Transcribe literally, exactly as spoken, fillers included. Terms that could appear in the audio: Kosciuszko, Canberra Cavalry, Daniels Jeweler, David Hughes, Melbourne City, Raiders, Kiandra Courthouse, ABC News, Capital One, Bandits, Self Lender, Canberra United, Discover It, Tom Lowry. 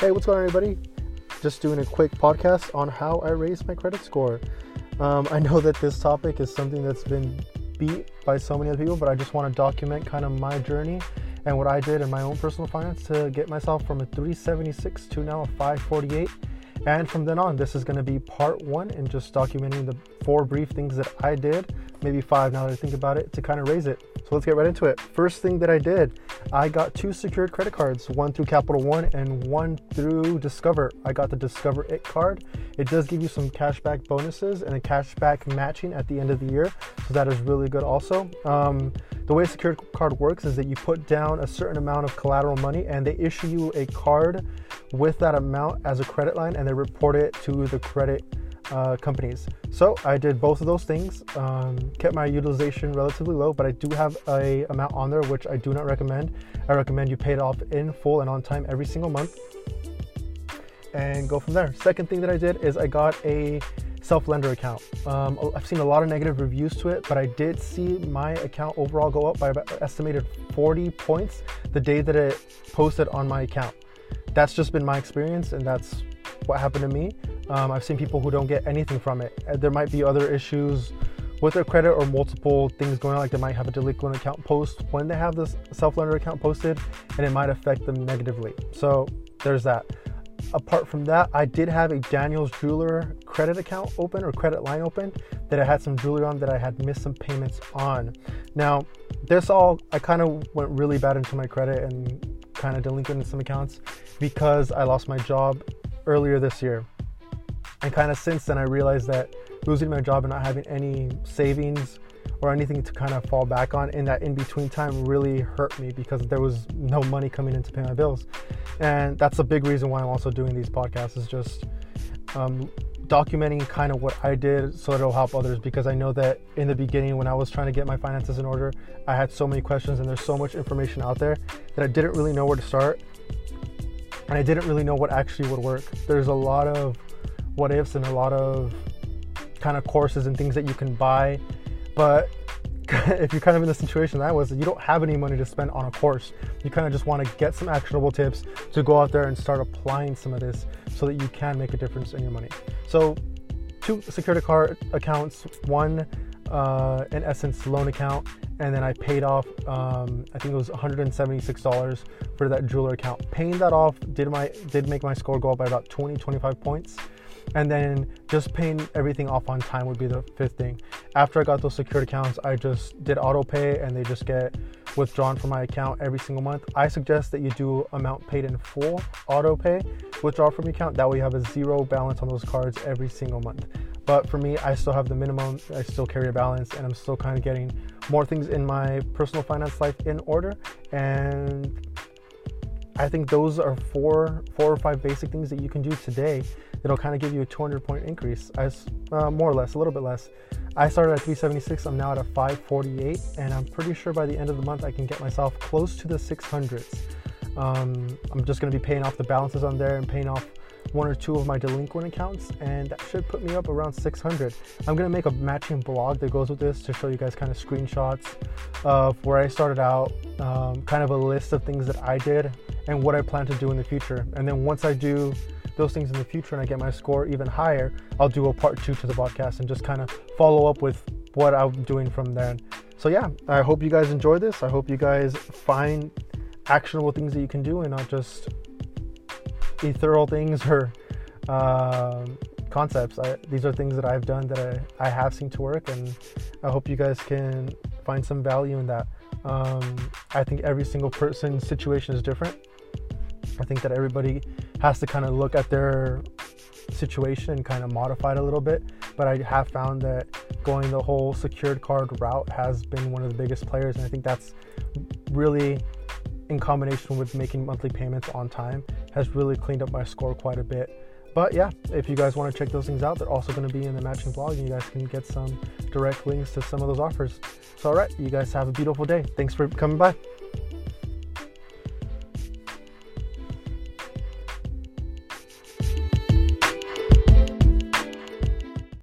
Hey, what's going on, everybody? Just doing a quick podcast on how I raised my credit score. Um, I know that this topic is something that's been beat by so many other people, but I just want to document kind of my journey and what I did in my own personal finance to get myself from a three seventy-six to now a five forty-eight. And from then on, this is going to be part one and just documenting the four brief things that I did, maybe five now that I think about it, to kind of raise it. So let's get right into it. First thing that I did, I got two secured credit cards, one through Capital One and one through Discover. I got the Discover It card. It does give you some cashback bonuses and a cashback matching at the end of the year. So that is really good also. Um, the way a secured card works is that you put down a certain amount of collateral money and they issue you a card with that amount as a credit line, and they report it to the credit uh, companies. So I did both of those things, um, kept my utilization relatively low, but I do have a amount on there, which I do not recommend. I recommend you pay it off in full and on time every single month and go from there. Second thing that I did is I got a Self Lender account. Um, I've seen a lot of negative reviews to it, but I did see my account overall go up by about estimated forty points the day that it posted on my account. That's just been my experience, and that's what happened to me. Um, I've seen people who don't get anything from it. There might be other issues with their credit or multiple things going on, like they might have a delinquent account post when they have this Self-Lender account posted, and it might affect them negatively. So there's that. Apart from that, I did have a Daniels Jeweler credit account open or credit line open that I had some jewelry on that I had missed some payments on. Now, this all, I kind of went really bad into my credit and kind of delinquent in some accounts because I lost my job earlier this year, and kind of since then I realized that losing my job and not having any savings or anything to kind of fall back on in that in-between time really hurt me because there was no money coming in to pay my bills. And that's a big reason why I'm also doing these podcasts, is just um, documenting kind of what I did so that it'll help others, because I know that in the beginning when I was trying to get my finances in order, I had so many questions and there's so much information out there that I didn't really know where to start, and I didn't really know what actually would work. There's a lot of what ifs and a lot of kind of courses and things that you can buy, but if you're kind of in the situation that I was, you don't have any money to spend on a course. You kind of just want to get some actionable tips to go out there and start applying some of this so that you can make a difference in your money. So two security card accounts, one uh, in essence loan account, and then I paid off, um, I think it was one hundred seventy-six dollars for that jeweler account. Paying that off did my did make my score go up by about twenty, twenty-five points. And then just paying everything off on time would be the fifth thing. After I got those secured accounts, I just did auto pay, and they just get withdrawn from my account every single month. I suggest that you do amount paid in full, auto pay, withdraw from your account. That way you have a zero balance on those cards every single month. But for me, I still have the minimum, I still carry a balance, and I'm still kind of getting more things in my personal finance life in order. And I think those are four, four or five basic things that you can do today that'll kind of give you a two hundred point increase, I, uh, more or less, a little bit less. I started at three seventy-six, I'm now at a five forty-eight, and I'm pretty sure by the end of the month I can get myself close to the six hundreds. Um, I'm just going to be paying off the balances on there and paying off one or two of my delinquent accounts, and that should put me up around six hundred. I'm going to make a matching blog that goes with this to show you guys kind of screenshots of where I started out, um, kind of a list of things that I did and what I plan to do in the future. And then once I do those things in the future and I get my score even higher, I'll do a part two to the podcast and just kind of follow up with what I'm doing from then. So yeah, I hope you guys enjoy this. I hope you guys find actionable things that you can do and not just ethereal things or uh, concepts. I, these are things that I've done that I, I have seen to work, and I hope you guys can find some value in that. Um, I think every single person's situation is different. I think that everybody has to kind of look at their situation and kind of modify it a little bit. But I have found that going the whole secured card route has been one of the biggest players. And I think that's really, in combination with making monthly payments on time, has really cleaned up my score quite a bit. But yeah, if you guys want to check those things out, they're also going to be in the matching blog, and you guys can get some direct links to some of those offers. So all right, you guys have a beautiful day. Thanks for coming by.